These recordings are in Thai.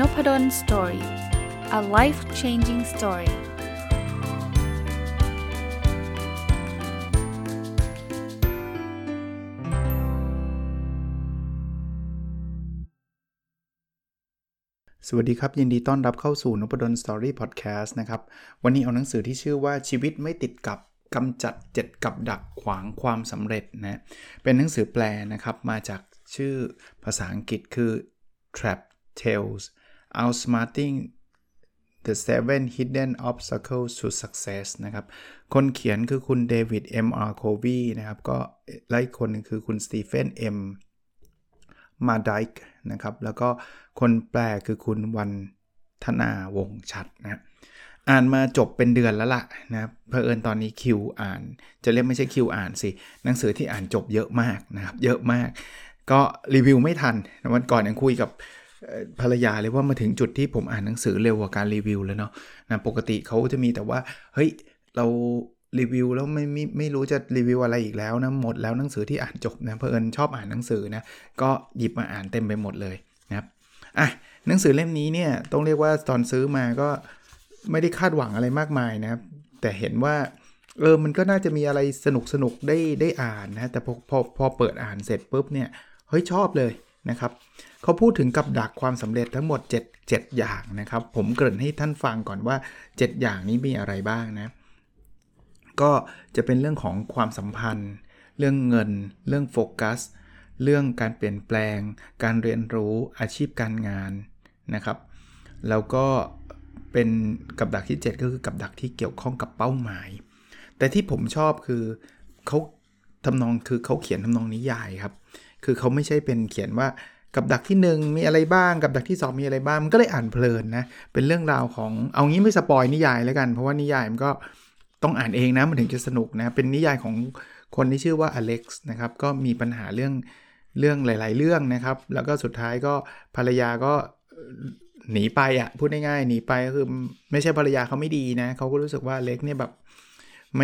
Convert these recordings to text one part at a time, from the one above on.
Nopadon Story. A life-changing story.สวัสดีครับยินดีต้อนรับเข้าสู่ Nopadon Story Podcast นะครับวันนี้เอาหนังสือที่ชื่อว่าชีวิตไม่ติดกับกำจัด7กับดักขวางความสำเร็จนะเป็นหนังสือแปลนะครับมาจากชื่อภาษาอังกฤษคือ Trap Tales Outsmarting the Seven Hidden Obstacles to Success นะครับคนเขียนคือคุณเดวิด M.R. Covey นะครับก็และอีกคนนึงคือคุณสตีเฟน M.มาไดค์นะครับแล้วก็คนแปลคือคุณวันธนาวงชัดนะอ่านมาจบเป็นเดือนแล้วล่ะนะครับเผอิญตอนนี้คิวอ่านจะเรียกไม่ใช่คิวอ่านสิหนังสือที่อ่านจบเยอะมากนะครับเยอะมากก็รีวิวไม่ทันวันก่อนยังคุยกับภรรยาเลยว่ามาถึงจุดที่ผมอ่านหนังสือเร็วกว่าการรีวิวแล้วเนาะนะปกติเขาจะมีแต่ว่าเฮ้ยเรารีวิวแล้วไม่รู้จะรีวิวอะไรอีกแล้วนะหมดแล้วหนังสือที่อ่านจบนะเผอิญชอบอ่านหนังสือนะก็หยิบมาอ่านเต็มไปหมดเลยนะครับอ่ะหนังสือเล่มนี้เนี่ยต้องเรียกว่าตอนซื้อมาก็ไม่ได้คาดหวังอะไรมากมายนะครับแต่เห็นว่ามันก็น่าจะมีอะไรสนุกได้อ่านนะแต่พอเปิดอ่านเสร็จปุ๊บเนี่ยเฮ้ยชอบเลยนะครับเขาพูดถึงกับดักความสำเร็จทั้งหมด7อย่างนะครับผมเกริ่นให้ท่านฟังก่อนว่า7อย่างนี้มีอะไรบ้างนะก็จะเป็นเรื่องของความสัมพันธ์เรื่องเงินเรื่องโฟกัสเรื่องการเปลี่ยนแปลงการเรียนรู้อาชีพการงานนะครับแล้วก็เป็นกับดักที่7ก็คือกับดักที่เกี่ยวข้องกับเป้าหมายแต่ที่ผมชอบคือเขาทำนองคือเขาเขียนทำนองนิยายครับคือเขาไม่ใช่เป็นเขียนว่ากับดักที่1มีอะไรบ้างกับดักที่2มีอะไรบ้างมันก็เลยอ่านเพลินนะเป็นเรื่องราวของเอางี้ไม่สปอยนิยายแล้วกันเพราะว่านิยายมันก็ต้องอ่านเองนะมันถึงจะสนุกนะเป็นนิยายของคนที่ชื่อว่าอเล็กซ์นะครับก็มีปัญหาเรื่องหลายๆเรื่องนะครับแล้วก็สุดท้ายก็ภรรยาก็หนีไปอ่ะพูดง่ายๆหนีไปก็คือไม่ใช่ภรรยาเขาไม่ดีนะเขาก็รู้สึกว่าอเล็กซ์เนี่ยแบบไ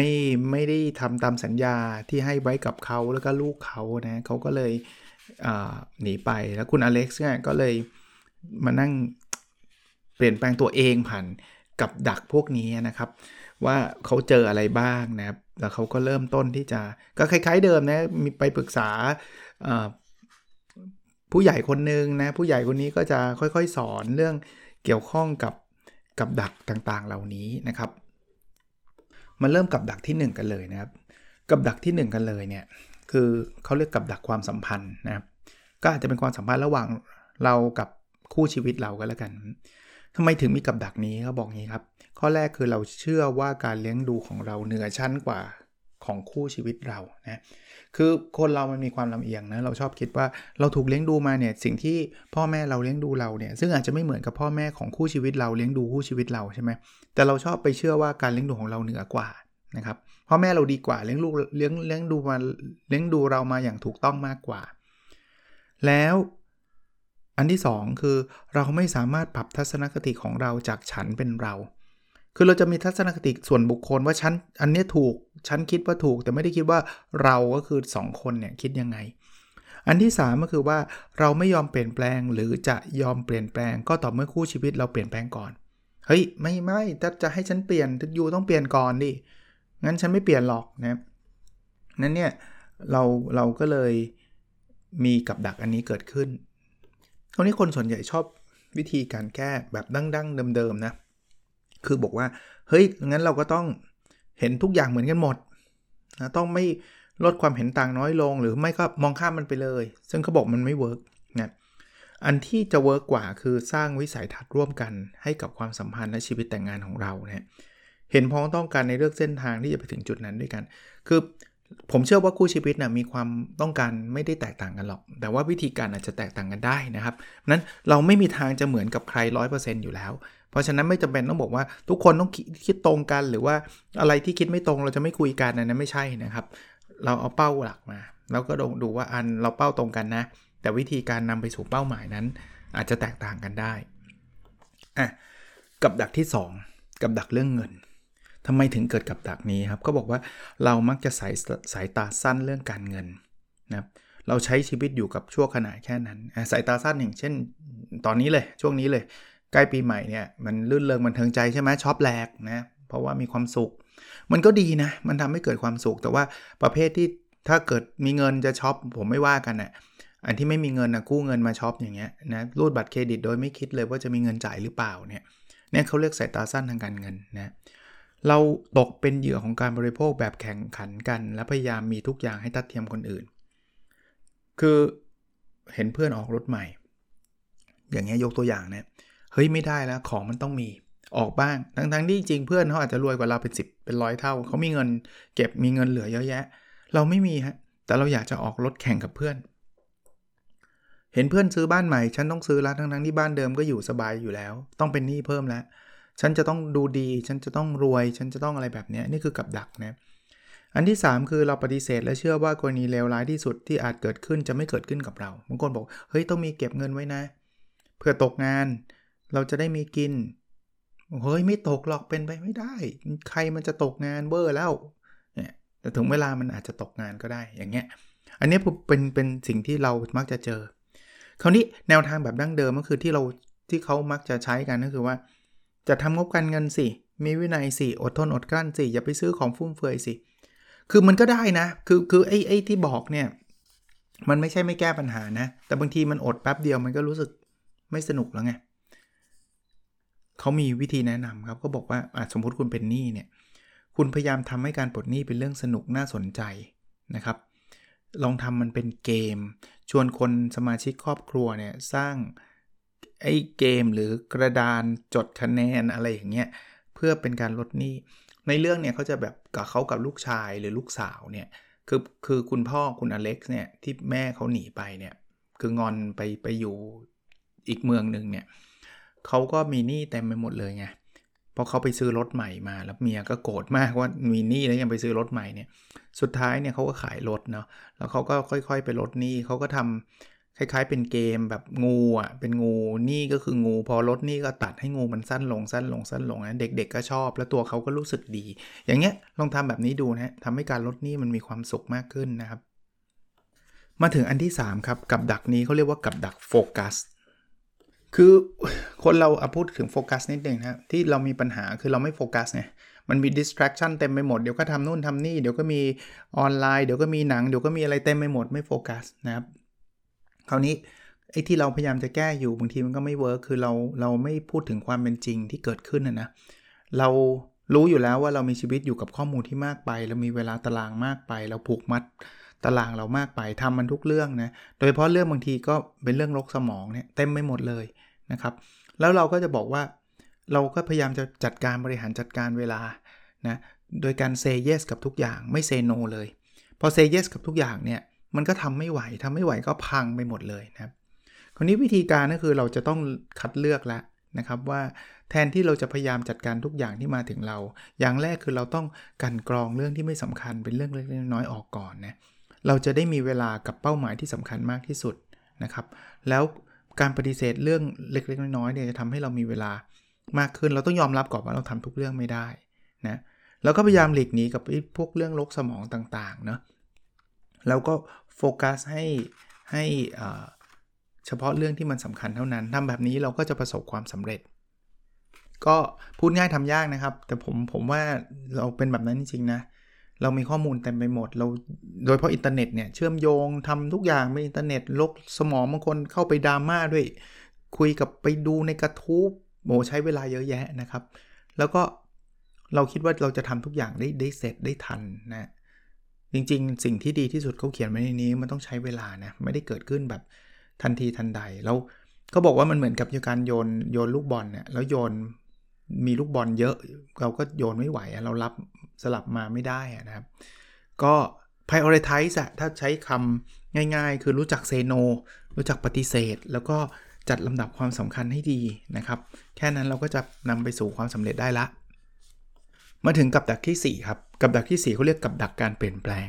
ม่ได้ทำตามสัญญาที่ให้ไว้กับเขาแล้วก็ลูกเขานะเขาก็เลยหนีไปแล้วคุณอเล็กซ์เนี่ยก็เลยมานั่งเปลี่ยนแปลงตัวเองผ่านกับดักพวกนี้นะครับว่าเขาเจออะไรบ้างนะครับแล้วเขาก็เริ่มต้นที่จะก็คล้ายๆเดิมนะมีไปปรึกษาผู้ใหญ่คนนึงนะผู้ใหญ่คนนี้ก็จะค่อยๆสอนเรื่องเกี่ยวข้องกับดักต่างๆเหล่านี้นะครับมาเริ่มกับดักที่1กันเลยนะครับกับดักที่1กันเลยเนี่ยคือเขาเรียกกับดักความสัมพันธ์นะครับก็อาจจะเป็นความสัมพันธ์ระหว่างเรากับคู่ชีวิตเราก็แล้วกันทำไมถึงมีกับดักนี้เขาบอกงี้ครับข้อแรกคือเราเชื่อว่าการเลี้ยงดูของเราเหนือชั้นกว่าของคู่ชีวิตเรานะคือคนเรามันมีความลำเอียงนะเราชอบคิดว่าเราถูกเลี้ยงดูมาเนี่ยสิ่งที่พ่อแม่เราเลี้ยงดูเราเนี่ยซึ่งอาจจะไม่เหมือนกับพ่อแม่ของคู่ชีวิตเราเลี้ยงดูคู่ชีวิตเราใช่ไหมแต่เราชอบไปเชื่อว่าการเลี้ยงดูของเราเหนือกว่านะครับพ่อแม่เราดีกว่าเลี้ยงลูกเลี้ยงดูเรามาอย่างถูกต้องมากกว่าแล้วอันที่2คือเราไม่สามารถปรับทัศนคติของเราจากฉันเป็นเราคือเราจะมีทัศนคติส่วนบุคคลว่าฉันอันนี้ถูกฉันคิดว่าถูกแต่ไม่ได้คิดว่าเราก็คือ2คนเนี่ยคิดยังไงอันที่3ก็คือว่าเราไม่ยอมเปลี่ยนแปลงหรือจะยอมเปลี่ยนแปลงก็ต่อเมื่อคู่ชีวิตเราเปลี่ยนแปลงก่อนเฮ้ยไม่ถ้าจะให้ฉันเปลี่ยนอยู่ต้องเปลี่ยนก่อนดิงั้นฉันไม่เปลี่ยนหรอกนะนั่นเนี่ยเราก็เลยมีกับดักอันนี้เกิดขึ้นคราวนี้คนส่วนใหญ่ชอบวิธีการแก้แบบดั้งเดิมๆนะคือบอกว่าเฮ้ยงั้นเราก็ต้องเห็นทุกอย่างเหมือนกันหมดนะต้องไม่ลดความเห็นต่างน้อยลงหรือไม่ก็มองข้ามมันไปเลยซึ่งเขาบอกมันไม่เวิร์กนะอันที่จะเวิร์กกว่าคือสร้างวิสัยทัศน์ร่วมกันให้กับความสัมพันธ์และชีวิตแต่งงานของเรานะเห็นพ้องต้องกันในเรื่องเส้นทางที่จะไปถึงจุดนั้นด้วยกันคือผมเชื่อว่าคู่ชีวิตนะมีความต้องการไม่ได้แตกต่างกันหรอกแต่ว่าวิธีการอาจจะแตกต่างกันได้นะครับนั้นเราไม่มีทางจะเหมือนกับใคร 100% อยู่แล้วเพราะฉะนั้นไม่จำเป็นต้องบอกว่าทุกคนต้องคิดตรงกันหรือว่าอะไรที่คิดไม่ตรงเราจะไม่คุยกันนะไม่ใช่นะครับเราเอาเป้าหลักมาแล้วก็ดูว่าอันเราเป้าตรงกันนะแต่วิธีการนำไปสู่เป้าหมายนั้นอาจจะแตกต่างกันได้อ่ะกับดักที่2กับดักเรื่องเงินทำไมถึงเกิดกับดักนี้ครับก็บอกว่าเรามักจะสายตาสั้นเรื่องการเงินนะครับ เราใช้ชีวิตอยู่กับชั่วขณะแค่นั้นสายตาสั้นอย่างเช่นตอนนี้เลยช่วงนี้เลยใกล้ปีใหม่เนี่ยมันลื่นเริงบันเทิงใจใช่ไหมช็อปแหลกนะเพราะว่ามีความสุขมันก็ดีนะมันทำให้เกิดความสุขแต่ว่าประเภทที่ถ้าเกิดมีเงินจะช็อปผมไม่ว่ากันนะอันที่ไม่มีเงินนะกู้เงินมาช็อปอย่างเงี้ยนะรูดบัตรเครดิตโดยไม่คิดเลยว่าจะมีเงินจ่ายหรือเปล่าเนี่ยเขาเรียกสายตาสั้นทางการเงินนะเราตกเป็นเหยื่อของการบริโภคแบบแข่งขันกันและพยายามมีทุกอย่างให้ทัดเทียมคนอื่นคือเห็นเพื่อนออกรถใหม่อย่างเงี้ยยกตัวอย่างนะเฮ้ยไม่ได้แล้วของมันต้องมีออกบ้างทั้งๆที่จริงเพื่อนเขาอาจจะรวยกว่าเราเป็น10เป็น100เท่าเขามีเงินเก็บมีเงินเหลือเยอะแยะเราไม่มีฮะแต่เราอยากจะออกรถแข่งกับเพื่อนเห็นเพื่อนซื้อบ้านใหม่ฉันต้องซื้อแล้วทั้งๆที่บ้านเดิมก็อยู่สบายอยู่แล้วต้องเป็นหนี้เพิ่มแล้วฉันจะต้องดูดีฉันจะต้องรวยฉันจะต้องอะไรแบบนี้นี่คือกับดักนะอันที่3คือเราปฏิเสธและเชื่อว่ากรณีเลวร้ายที่สุดที่อาจเกิดขึ้นจะไม่เกิดขึ้นกับเราบางคนบอกเฮ้ยต้องมีเก็บเงินไว้นะเพื่อตกงานเราจะได้มีกินเฮ้ยไม่ตกหรอกเป็นไปไม่ได้ใครมันจะตกงานเบ้อแล้วเนี่ยแต่ถึงเวลามันอาจจะตกงานก็ได้อย่างเงี้ยอันนี้เป็นสิ่งที่เรามักจะเจอคราวนี้แนวทางแบบดั้งเดิมก็คือที่เขามักจะใช้กันก็คือว่าจะทำงบการเงินสิมีวินัยสิอดทนอดกลั้นสิอย่าไปซื้อของฟุ่มเฟือยสิคือมันก็ได้นะคือไอ้ที่บอกเนี่ยมันไม่ใช่ไม่แก้ปัญหานะแต่บางทีมันอดแป๊บเดียวมันก็รู้สึกไม่สนุกแล้วไงเขามีวิธีแนะนำครับก็บอกว่าสมมติคุณเป็นหนี้เนี่ยคุณพยายามทำให้การปลดหนี้เป็นเรื่องสนุกน่าสนใจนะครับลองทำมันเป็นเกมชวนคนสมาชิกครอบครัวเนี่ยสร้างไอ้เกมหรือกระดานจดคะแนนอะไรอย่างเงี้ยเพื่อเป็นการลดหนี้ในเรื่องเนี่ยเขาจะแบบกับเขากับลูกชายหรือลูกสาวเนี่ยคือคุณพ่อคุณอเล็กซ์เนี่ยที่แม่เขาหนีไปเนี่ยคืองอนไปอยู่อีกเมืองนึงเนี่ยเขาก็มีหนี้เต็มไปหมดเลยไงพอเขาไปซื้อรถใหม่มาแล้วเมียก็โกรธมากว่ามีหนี้แล้วยังไปซื้อรถใหม่เนี่ยสุดท้ายเนี่ยเขาก็ขายรถเนาะแล้วเขาก็ค่อยๆไปลดหนี้เขาก็ทำคล้ายๆเป็นเกมแบบงูอ่ะเป็นงูหนี้ก็คืองูพอลดหนี้ก็ตัดให้งูมันสั้นลงสั้นลงสั้นลงนะเด็กๆก็ชอบแล้วตัวเขาก็รู้สึกดีอย่างเงี้ยลองทำแบบนี้ดูนะทำให้การลดหนี้มันมีความสุขมากขึ้นนะครับมาถึงอันที่3ครับกับดักนี้เขาเรียกว่ากับดักโฟกัสคือคนเราพูดถึงโฟกัสนิดนึงนะที่เรามีปัญหาคือเราไม่โฟกัสไงมันมี distraction เต็มไปหมดเดี๋ยวก็ทำนู่นทำนี่เดี๋ยวก็มีออนไลน์เดี๋ยวก็มีหนังเดี๋ยวก็มีอะไรเต็มไปหมดไม่โฟกัสนะครับคราวนี้ไอ้ที่เราพยายามจะแก้อยู่บางทีมันก็ไม่เวิร์คคือเราไม่พูดถึงความเป็นจริงที่เกิดขึ้นนะเรารู้อยู่แล้วว่าเรามีชีวิตอยู่กับข้อมูลที่มากไปเรามีเวลาตารางมากไปเราผูกมัดตารางเรามากไปทำมันทุกเรื่องนะโดยเฉพาะเรื่องบางทีก็เป็นเรื่องรกสมองเนี่ยเต็มไปหมดเลยนะครับแล้วเราก็จะบอกว่าเราก็พยายามจะจัดการบริหารจัดการเวลานะโดยการเซย์เยสกับทุกอย่างไม่เซย์โนเลยพอเซย์เยสกับทุกอย่างเนี่ยมันก็ทำไม่ไหวก็พังไปหมดเลยนะครับคราวนี้วิธีการก็คือเราจะต้องคัดเลือกแล้วนะครับว่าแทนที่เราจะพยายามจัดการทุกอย่างที่มาถึงเราอย่างแรกคือเราต้องกันกรองเรื่องที่ไม่สำคัญเป็นเรื่องเล็กๆน้อยๆออกก่อนนะเราจะได้มีเวลากับเป้าหมายที่สำคัญมากที่สุดนะครับแล้วการปฏิเสธเรื่องเล็กๆน้อยๆเนี่ยจะทำให้เรามีเวลามากขึ้นเราต้องยอมรับก่อนว่าเราทำทุกเรื่องไม่ได้นะแล้วก็พยายามหลีกหนีกับพวกเรื่องรกสมองต่างๆเนาะแล้วก็โฟกัสให้เฉพาะเรื่องที่มันสำคัญเท่านั้นทำแบบนี้เราก็จะประสบความสำเร็จก็พูดง่ายทำยากนะครับแต่ผมว่าเราเป็นแบบนั้นจริงๆนะเรามีข้อมูลเต็มไปหมดเราโดยเพราะอินเทอร์เน็ตเนี่ยเชื่อมโยงทำทุกอย่างไปอินเทอร์เน็ตลกสมองบางคนเข้าไปดราม่าด้วยคุยกับไปดูในกระทู้โหใช้เวลาเยอะแยะนะครับแล้วก็เราคิดว่าเราจะทำทุกอย่างได้เสร็จได้ทันนะจริงๆสิ่งที่ดีที่สุดเขาเขียนไว้ในนี้มันต้องใช้เวลานะไม่ได้เกิดขึ้นแบบทันทีทันใดแล้วเขาบอกว่ามันเหมือนกับการโยนลูกบอลเนี่ยแล้วโยนมีลูกบอลเยอะเราก็โยนไม่ไหวเรารับสลับมาไม่ได้นะครับก็ prioritize ถ้าใช้คำง่ายๆคือรู้จัก say no รู้จักปฏิเสธแล้วก็จัดลำดับความสำคัญให้ดีนะครับแค่นั้นเราก็จะนำไปสู่ความสำเร็จได้ละมาถึงกับดักที่4ครับกับดักที่4เขาเรียกกับดักการเปลี่ยนแปลง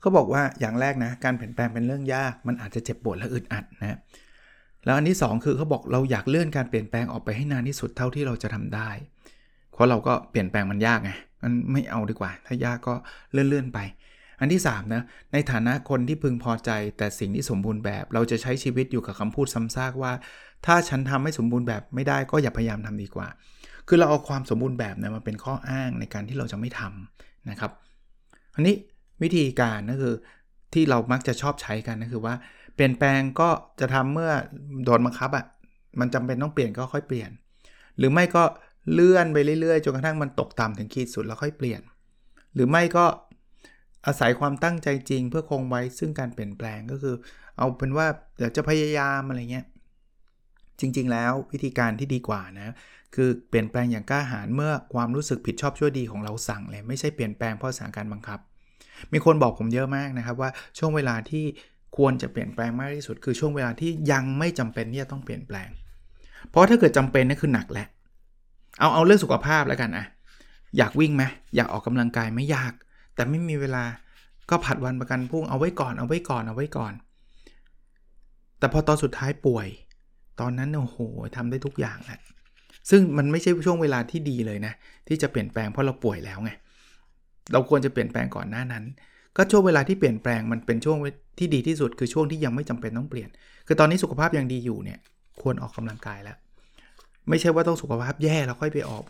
เขาบอกว่าอย่างแรกนะการเปลี่ยนแปลงเป็นเรื่องยากมันอาจจะเจ็บปวดและอึดอัดนะแล้วอันที่2คือเขาบอกเราอยากเลื่อนการเปลี่ยนแปลงออกไปให้นานที่สุดเท่าที่เราจะทำได้เพราะเราก็เปลี่ยนแปลงมันยากไงมันไม่เอาดีกว่าถ้ายากก็เลื่อนไป อันที่3นะในฐานะคนที่พึงพอใจแต่สิ่งที่สมบูรณ์แบบเราจะใช้ชีวิตอยู่กับคำพูดซ้ำซากว่าถ้าฉันทำไม่สมบูรณ์แบบไม่ได้ก็อย่าพยายามทำดีกว่าคือเราเอาความสมบูรณ์แบบเนี่ยมาเป็นข้ออ้างในการที่เราจะไม่ทำนะครับอันนี้วิธีการก็คือที่เรามักจะชอบใช้กันก็คือว่าเปลี่ยนแปลงก็จะทำเมื่อโดนบังคับอ่ะมันจำเป็นต้องเปลี่ยนก็ค่อยเปลี่ยนหรือไม่ก็เลื่อนไปเรื่อยๆจนกระทั่งมันตกต่ำถึงขีดสุดแล้วค่อยเปลี่ยนหรือไม่ก็อาศัยความตั้งใจจริงเพื่อคงไว้ซึ่งการเปลี่ยนแปลงก็คือเอาเป็นว่าเดี๋ยวจะพยายามอะไรเงี้ยจริงๆแล้ววิธีการที่ดีกว่านะคือเปลี่ยนแปลงอย่างกล้าหาญเมื่อความรู้สึกผิดชอบชั่วดีของเราสั่งเลยไม่ใช่เปลี่ยนแปลงเพราะสถานการณ์บังคับมีคนบอกผมเยอะมากนะครับว่าช่วงเวลาที่ควรจะเปลี่ยนแปลงมากที่สุดคือช่วงเวลาที่ยังไม่จำเป็นที่จะต้องเปลี่ยนแปลงเพราะถ้าเกิดจำเป็นนี่คือหนักแหละเอาเรื่องสุขภาพแล้วกันนะอยากวิ่งไหมอยากออกกำลังกายไม่อยากแต่ไม่มีเวลาก็ผัดวันประกันพรุ่งเอาไว้ก่อนแต่พอตอนสุดท้ายป่วยตอนนั้นโอ้โหทำได้ทุกอย่างแหละซึ่งมันไม่ใช่ช่วงเวลาที่ดีเลยนะที่จะเปลี่ยนแปลงเพราะเราป่วยแล้วไงเราควรจะเปลี่ยนแปลงก่อนหน้านั้นก็ช่วงเวลาที่เปลี่ยนแปลงมันเป็นช่วงที่ดีที่สุดคือช่วงที่ยังไม่จำเป็นต้องเปลี่ยนคือตอนนี้สุขภาพยังดีอยู่เนี่ยควรออกกำลังกายแล้วไม่ใช่ว่าต้องสุขภาพแย่แล้วค่อยไปออก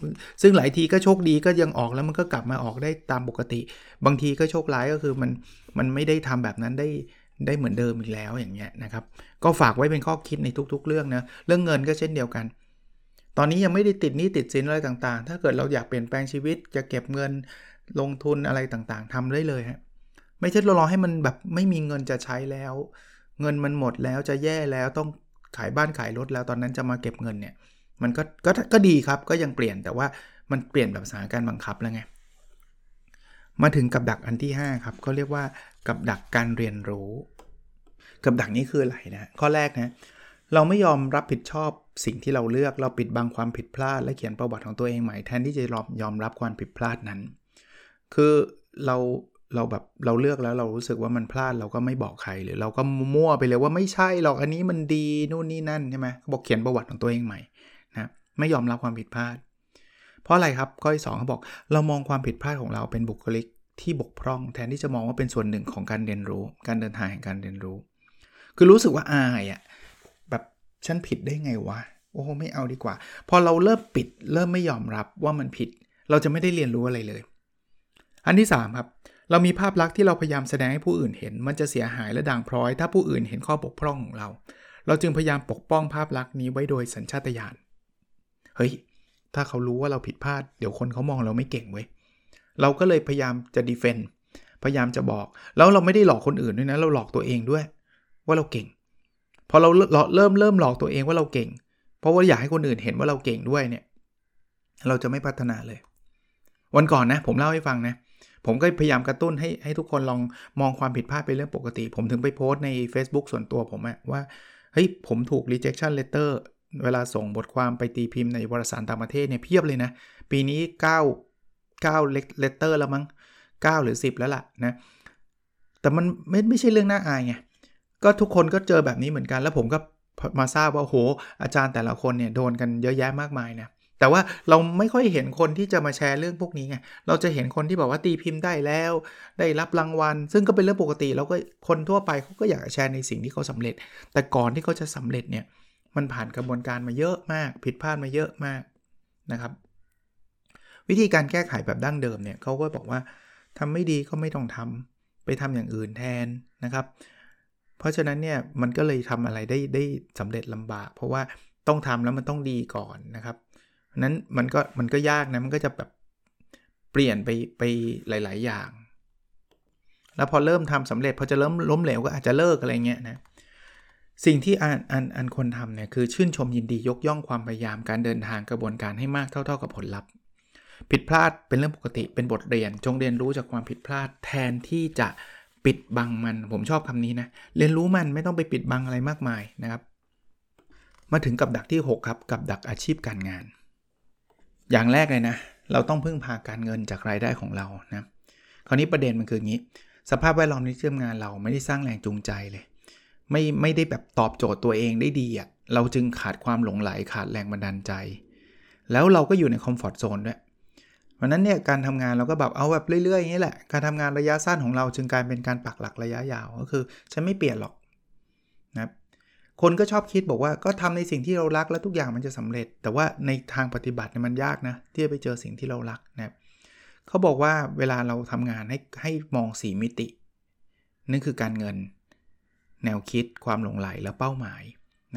ซึ่งหลายทีก็โชคดีก็ยังออกแล้วมันก็กลับมาออกได้ตามปกติบางทีก็โชคร้ายก็คือมันไม่ได้ทำแบบนั้นได้เหมือนเดิมอีกแล้วอย่างเงี้ยนะครับก็ฝากไว้เป็นข้อคิดในทุกๆเรื่องนะเรื่องเงินก็เช่นเดียวกันตอนนี้ยังไม่ได้ติดหนี้ติดสินอะไรต่างๆถ้าเกิดเราอยากเปลี่ยนแปลงชีวิตจะเก็บเงินลงทุนอะไรต่างๆทำได้เลยฮะไม่ใช่รอให้มันแบบไม่มีเงินจะใช้แล้วเงินมันหมดแล้วจะแย่แล้วต้องขายบ้านขายรถแล้วตอนนั้นจะมาเก็บเงินเนี่ยมันก็ดีครับก็ยังเปลี่ยนแต่ว่ามันเปลี่ยนแบบสถานการณ์บังคับแล้วไงมาถึงกับดักอันที่5ครับเขาเรียกว่ากับดักการเรียนรู้กับดักนี้คืออะไรนะข้อแรกนะเราไม่ยอมรับผิดชอบสิ่งที่เราเลือกเราปิดบังความผิดพลาดและเขียนประวัติของตัวเองใหม่แทนที่จะยอมรับความผิดพลาดนั้นคือเราแบบเราเลือกแล้วเรารู้สึกว่ามันพลาดเราก็ไม่บอกใครหรือเราก็มั่วไปเลยว่าไม่ใช่หรอกอันนี้มันดีนู่นนี่นั่นใช่ไหมบอกเขียนประวัติของตัวเองใหม่นะไม่ยอมรับความผิดพลาดเพราะอะไรครับข้อที่2เขาบอกเรามองความผิดพลาดของเราเป็นบุคลิกที่บกพร่องแทนที่จะมองว่าเป็นส่วนหนึ่งของการเรียนรู้การเดินทางแห่งการเรียนรู้คือรู้สึกว่าอายอ่ะแบบฉันผิดได้ไงวะโอ้โหไม่เอาดีกว่าพอเราเริ่มปิดเริ่มไม่ยอมรับว่ามันผิดเราจะไม่ได้เรียนรู้อะไรเลยอันที่3ครับเรามีภาพลักษณ์ที่เราพยายามแสดงให้ผู้อื่นเห็นมันจะเสียหายและด่างพร้อยถ้าผู้อื่นเห็นข้อบกพร่องของเราจึงพยายามปกป้องภาพลักษณ์นี้ไว้โดยสัญชาตญาณเฮ้ยถ้าเขารู้ว่าเราผิดพลาดเดี๋ยวคนเขามองเราไม่เก่งเว้ยเราก็เลยพยายามจะดีเฟนด์พยายามจะบอกแล้วเราไม่ได้หลอกคนอื่นด้วยนะเราหลอกตัวเองด้วยว่าเราเก่งพอเราเริ่มหลอกตัวเองว่าเราเก่งเพราะว่าอยากให้คนอื่นเห็นว่าเราเก่งด้วยเนี่ยเราจะไม่พัฒนาเลยวันก่อนนะผมเล่าให้ฟังนะผมก็พยายามกระตุ้นให้ทุกคนลองมองความผิดพลาดเป็นเรื่องปกติผมถึงไปโพสต์ใน Facebook ส่วนตัวผมอะว่าเฮ้ยผมถูก rejection letter เวลาส่งบทความไปตีพิมพ์ในวารสารต่างประเทศเนี่ยเพียบเลยนะปีนี้9 letter แล้วมั้ง9หรือ10แล้วล่ะนะแต่มันไม่ใช่เรื่องน่าอายไงก็ทุกคนก็เจอแบบนี้เหมือนกันแล้วผมก็มาทราบว่าโหอาจารย์แต่ละคนเนี่ยโดนกันเยอะแยะมากมายนะแต่ว่าเราไม่ค่อยเห็นคนที่จะมาแชร์เรื่องพวกนี้ไงเราจะเห็นคนที่บอกว่าตีพิมพ์ได้แล้วได้รับรางวัลซึ่งก็เป็นเรื่องปกติแล้วก็คนทั่วไปเขาก็อยากแชร์ในสิ่งที่เขาสำเร็จแต่ก่อนที่เขาจะสำเร็จเนี่ยมันผ่านกระบวนการมาเยอะมากผิดพลาดมาเยอะมากนะครับวิธีการแก้ไขแบบดั้งเดิมเนี่ยเขาก็บอกว่าทำไม่ดีก็ไม่ต้องทำไปทำอย่างอื่นแทนนะครับเพราะฉะนั้นเนี่ยมันก็เลยทำอะไรได้สำเร็จลำบากเพราะว่าต้องทำแล้วมันต้องดีก่อนนะครับนั้นมันก็ยากนะมันก็จะแบบเปลี่ยนไปหลายๆอย่างแล้วพอเริ่มทำสำเร็จพอจะเริ่มล้มเหลวก็อาจจะเลิกอะไรเงี้ยนะสิ่งที่อันคนทำเนี่ยคือชื่นชมยินดียกย่องความพยายามการเดินทางกระบวนการให้มากเท่าๆกับผลลัพธ์ผิดพลาดเป็นเรื่องปกติเป็นบทเรียนจงเรียนรู้จากความผิดพลาดแทนที่จะปิดบังมันผมชอบคำนี้นะเรียนรู้มันไม่ต้องไปปิดบังอะไรมากมายนะครับมาถึงกับดักที่6ครับกับดักอาชีพการงานอย่างแรกเลยนะเราต้องพึ่งพาการเงินจากรายได้ของเรานะคราวนี้ประเด็นมันคืออย่างนี้สภาพแวดล้อมในที่ทำงานเราไม่ได้สร้างแรงจูงใจเลยไม่ได้แบบตอบโจทย์ตัวเองได้ดีอ่ะเราจึงขาดความหลงไหลขาดแรงบันดาลใจแล้วเราก็อยู่ในคอมฟอร์ตโซนด้วย วันนั้นเนี่ยการทำงานเราก็แบบเอาแบบเรื่อยๆอย่างนี้แหละการทำงานระยะสั้นของเราจึงกลายเป็นการปักหลักระยะยาวก็คือฉันไม่เปลี่ยนหรอกนะคนก็ชอบคิดบอกว่าก็ทำในสิ่งที่เรารักแล้วทุกอย่างมันจะสำเร็จแต่ว่าในทางปฏิบัติเนี่ยมันยากนะที่จะไปเจอสิ่งที่เรารักนะเขาบอกว่าเวลาเราทำงานให้มอง4มิตินั่นคือการเงินแนวคิดความหลงใหลและเป้าหมาย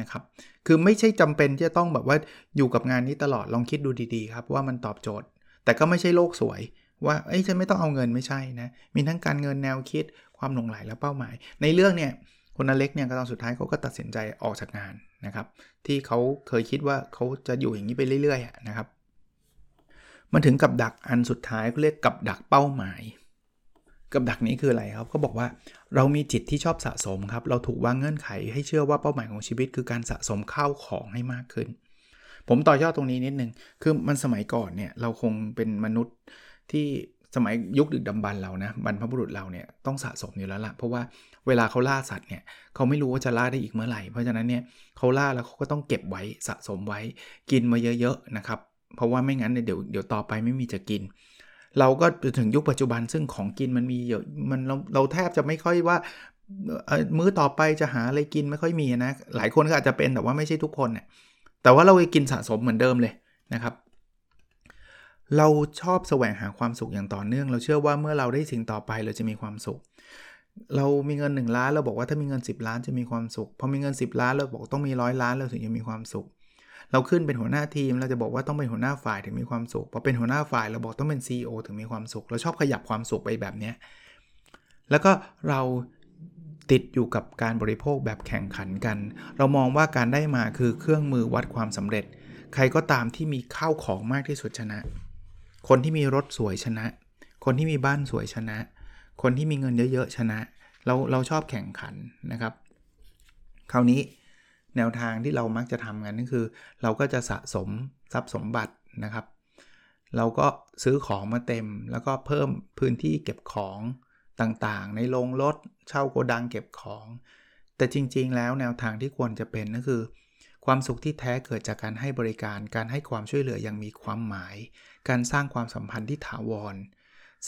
นะครับคือไม่ใช่จำเป็นที่จะต้องแบบว่าอยู่กับงานนี้ตลอดลองคิดดูดีๆครับว่ามันตอบโจทย์แต่ก็ไม่ใช่โลกสวยว่าเอ้ยฉันไม่ต้องเอาเงินไม่ใช่นะมีทั้งการเงินแนวคิดความหลงใหลและเป้าหมายในเรื่องเนี่ยคนอเล็กเนี่ยก็ตอนสุดท้ายเขาก็ตัดสินใจออกจากงานนะครับที่เขาเคยคิดว่าเขาจะอยู่อย่างนี้ไปเรื่อยๆนะครับมันถึงกับดักอันสุดท้ายเขาเรียกกับดักเป้าหมายกับดักนี้คืออะไรครับเขาบอกว่าเรามีจิตที่ชอบสะสมครับเราถูกวางเงื่อนไขให้เชื่อว่าเป้าหมายของชีวิตคือการสะสมข้าวของให้มากขึ้นผมต่อยอดตรงนี้นิดนึงคือมันสมัยก่อนเนี่ยเราคงเป็นมนุษย์ที่สมัยยุคดึกดำบรรพ์เรานะบรรพบุรุษเราเนี่ยต้องสะสมอยู่แล้วละเพราะว่าเวลาเขาล่าสัตว์เนี่ยเขาไม่รู้ว่าจะล่าได้อีกเมื่อไหร่เพราะฉะนั้นเนี่ยเขาล่าแล้วเขาก็ต้องเก็บไว้สะสมไว้กินมาเยอะๆนะครับเพราะว่าไม่งั้นเดี๋ยวต่อไปไม่มีจะกินเราก็ถึงยุคปัจจุบันซึ่งของกินมันมีเยอะมันเราแทบจะไม่ค่อยว่ามื้อต่อไปจะหาอะไรกินไม่ค่อยมีนะหลายคนก็อาจจะเป็นแต่ว่าไม่ใช่ทุกคนเนี่ยแต่ว่าเรากินสะสมเหมือนเดิมเลยนะครับเราชอบแสวงหาความสุขอย่างต่อเนื่องเราเชื่อว่าเมื่อเราได้สิ่งต่อไปเราจะมีความสุขเรามีเงิน1ล้านเราบอกว่าถ้ามีเงิน10ล้านจะมีความสุขพอมีเงิน10ล้านเราบอกต้องมี100ล้านเราถึงจะมีความสุขเราขึ้นเป็นหัวหน้าทีมเราจะบอกว่าต้องเป็นหัวหน้าฝ่ายถึงมีความสุขพอเป็นหัวหน้าฝ่ายเราบอกต้องเป็น CEO ถึงมีความสุขเราชอบขยับความสุขไปแบบนี้แล้วก็เราติดอยู่กับการบริโภคแบบแข่งขันกันเรามองว่าการได้มาคือเครื่องมือวัดความสำเร็จใครก็ตามที่มีข้าวของมากที่สุดชนะคนที่มีรถสวยชนะคนที่มีบ้านสวยชนะคนที่มีเงินเยอะๆชนะเราชอบแข่งขันนะครับคราวนี้แนวทางที่เรามักจะทำกันก็คือเราก็จะสะสมทรัพย์สมบัตินะครับเราก็ซื้อของมาเต็มแล้วก็เพิ่มพื้นที่เก็บของต่างๆในโรงรถเช่าโกดังเก็บของแต่จริงๆแล้วแนวทางที่ควรจะเป็นก็คือความสุขที่แท้เกิดจากการให้บริการการให้ความช่วยเหลืออย่างมีความหมายการสร้างความสัมพันธ์ที่ถาวร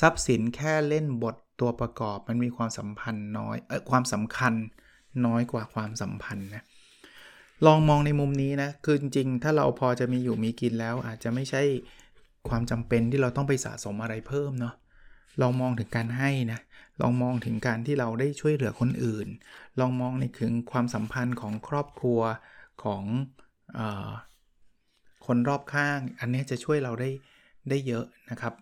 ทรัพย์สินแค่เล่นบทตัวประกอบมันมีความสำคัญน้อยกว่าความสัมพันธ์นะลองมองในมุมนี้นะคือจริงๆถ้าเราพอจะมีอยู่มีกินแล้วอาจจะไม่ใช่ความจำเป็นที่เราต้องไปสะสมอะไรเพิ่มเนาะลองมองถึงการให้นะลองมองถึงการที่เราได้ช่วยเหลือคนอื่นลองมองในถึงความสัมพันธ์ของครอบครัวของคนรอบข้างอันนี้จะช่วยเราได้เยอะนะครับ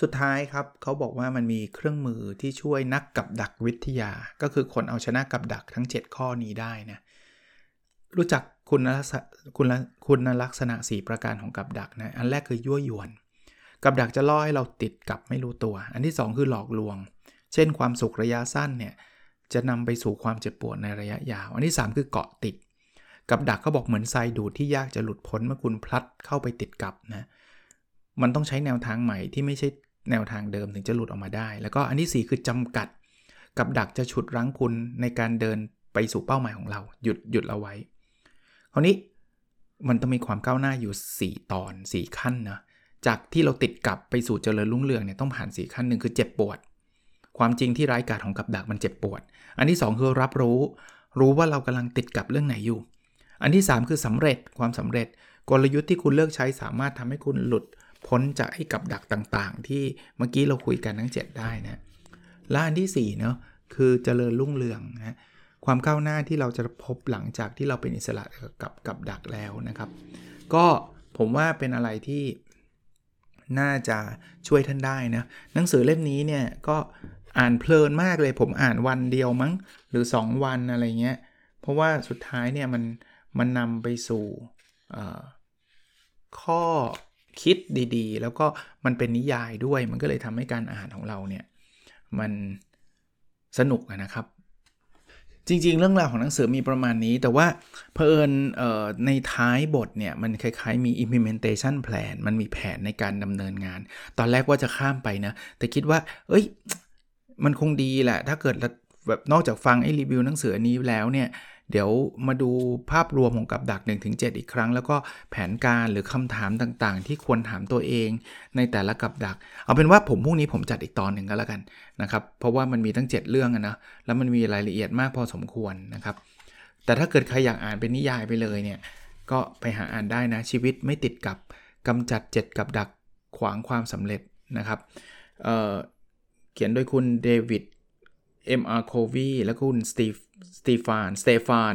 สุดท้ายครับเขาบอกว่ามันมีเครื่องมือที่ช่วยนักกับดักวิทยาก็คือคนเอาชนะกับดักทั้ง7ข้อนี้ได้นะรู้จักคุณลักษณะ4ประการของกับดักนะอันแรกคือยั่วยวนกับดักจะล่อให้เราติดกับไม่รู้ตัวอันที่2คือหลอกลวงเช่นความสุขระยะสั้นเนี่ยจะนำไปสู่ความเจ็บปวดในระยะยาวอันที่3คือเกาะติดกับดักก็บอกเหมือนไซดูดที่ยากจะหลุดพ้นเมื่อคุณพลัดเข้าไปติดกับนะมันต้องใช้แนวทางใหม่ที่ไม่ใช่แนวทางเดิมถึงจะหลุดออกมาได้แล้วก็อันที่4คือจำกัดกับดักจะฉุดรั้งคุณในการเดินไปสู่เป้าหมายของเราหยุดเอาไว้คราวนี้มันต้องมีความก้าวหน้าอยู่4ตอน4ขั้นนะจากที่เราติดกับไปสู่เจริญรุ่งเรืองเนี่ยต้องผ่าน4ขั้น1คือเจ็บปวดความจริงที่ร้ายกาจของกับดักมันเจ็บปวดอันที่2คือรับรู้ว่าเรากำลังติดกับเรื่องไหนอยู่อันที่3คือสำเร็จความสำเร็จกลยุทธ์ที่คุณเลือกใช้สามารถทำให้คุณหลุดพ้นจากไอ้กับดักต่างๆที่เมื่อกี้เราคุยกันทั้ง7ได้นะและอันที่4เนาะคือเจริญรุ่งเรืองนะความก้าวหน้าที่เราจะพบหลังจากที่เราเป็นอิสระกับดักแล้วนะครับก็ผมว่าเป็นอะไรที่น่าจะช่วยท่านได้นะหนังสือเล่มนี้เนี่ยก็อ่านเพลินมากเลยผมอ่านวันเดียวมั้งหรือ2วันอะไรเงี้ยเพราะว่าสุดท้ายเนี่ยมันนำไปสู่ข้อคิดดีๆแล้วก็มันเป็นนิยายด้วยมันก็เลยทำให้การอ่านของเราเนี่ยมันสนุกนะครับจริงๆเรื่องราวของหนังสือมีประมาณนี้แต่ว่าเผอิญในท้ายบทเนี่ยมันคล้ายๆมี implementation plan มันมีแผนในการดำเนินงานตอนแรกว่าจะข้ามไปนะแต่คิดว่าเอ้ยมันคงดีแหละถ้าเกิดแบบนอกจากฟังไอ้รีวิวหนังสือนี้แล้วเนี่ย เดี๋ยวมาดูภาพรวมของกับดัก 1-7 อีกครั้งแล้วก็แผนการหรือคำถามต่างๆที่ควรถามตัวเองในแต่ละกับดักเอาเป็นว่าผมพรุ่งนี้ผมจัดอีกตอนหนึ่งก็แล้วกันนะครับเพราะว่ามันมีตั้ง7เรื่องนะแล้วมันมีรายละเอียดมากพอสมควรนะครับแต่ถ้าเกิดใครอยากอ่านเป็นนิยายไปเลยเนี่ยก็ไปหาอ่านได้นะชีวิตไม่ติดกับกำจัด7กับดักขวางความสำเร็จนะครับเขียนโดยคุณเดวิดM.R. Covey และคุณสเตฟาน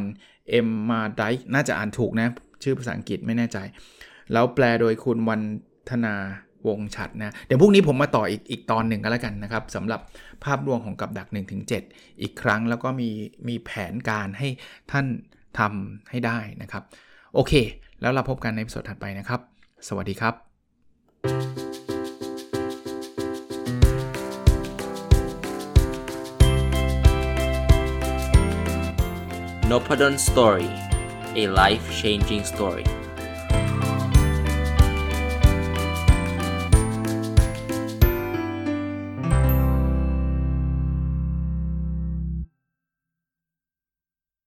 M. มาไดน่าจะอ่านถูกนะชื่อภาษาอังกฤษไม่แน่ใจแล้วแปลโดยคุณวันธนาวงฉัตรนะเดี๋ยวพรุ่งนี้ผมมาต่ออีกตอนหนึ่งก็แล้วกันนะครับสำหรับภาพรวมของกับดัก 1-7 อีกครั้งแล้วก็มีแผนการให้ท่านทำให้ได้นะครับโอเคแล้วเราพบกันในepisode ถัดไปนะครับสวัสดีครับNopadon Story, a life-changing story.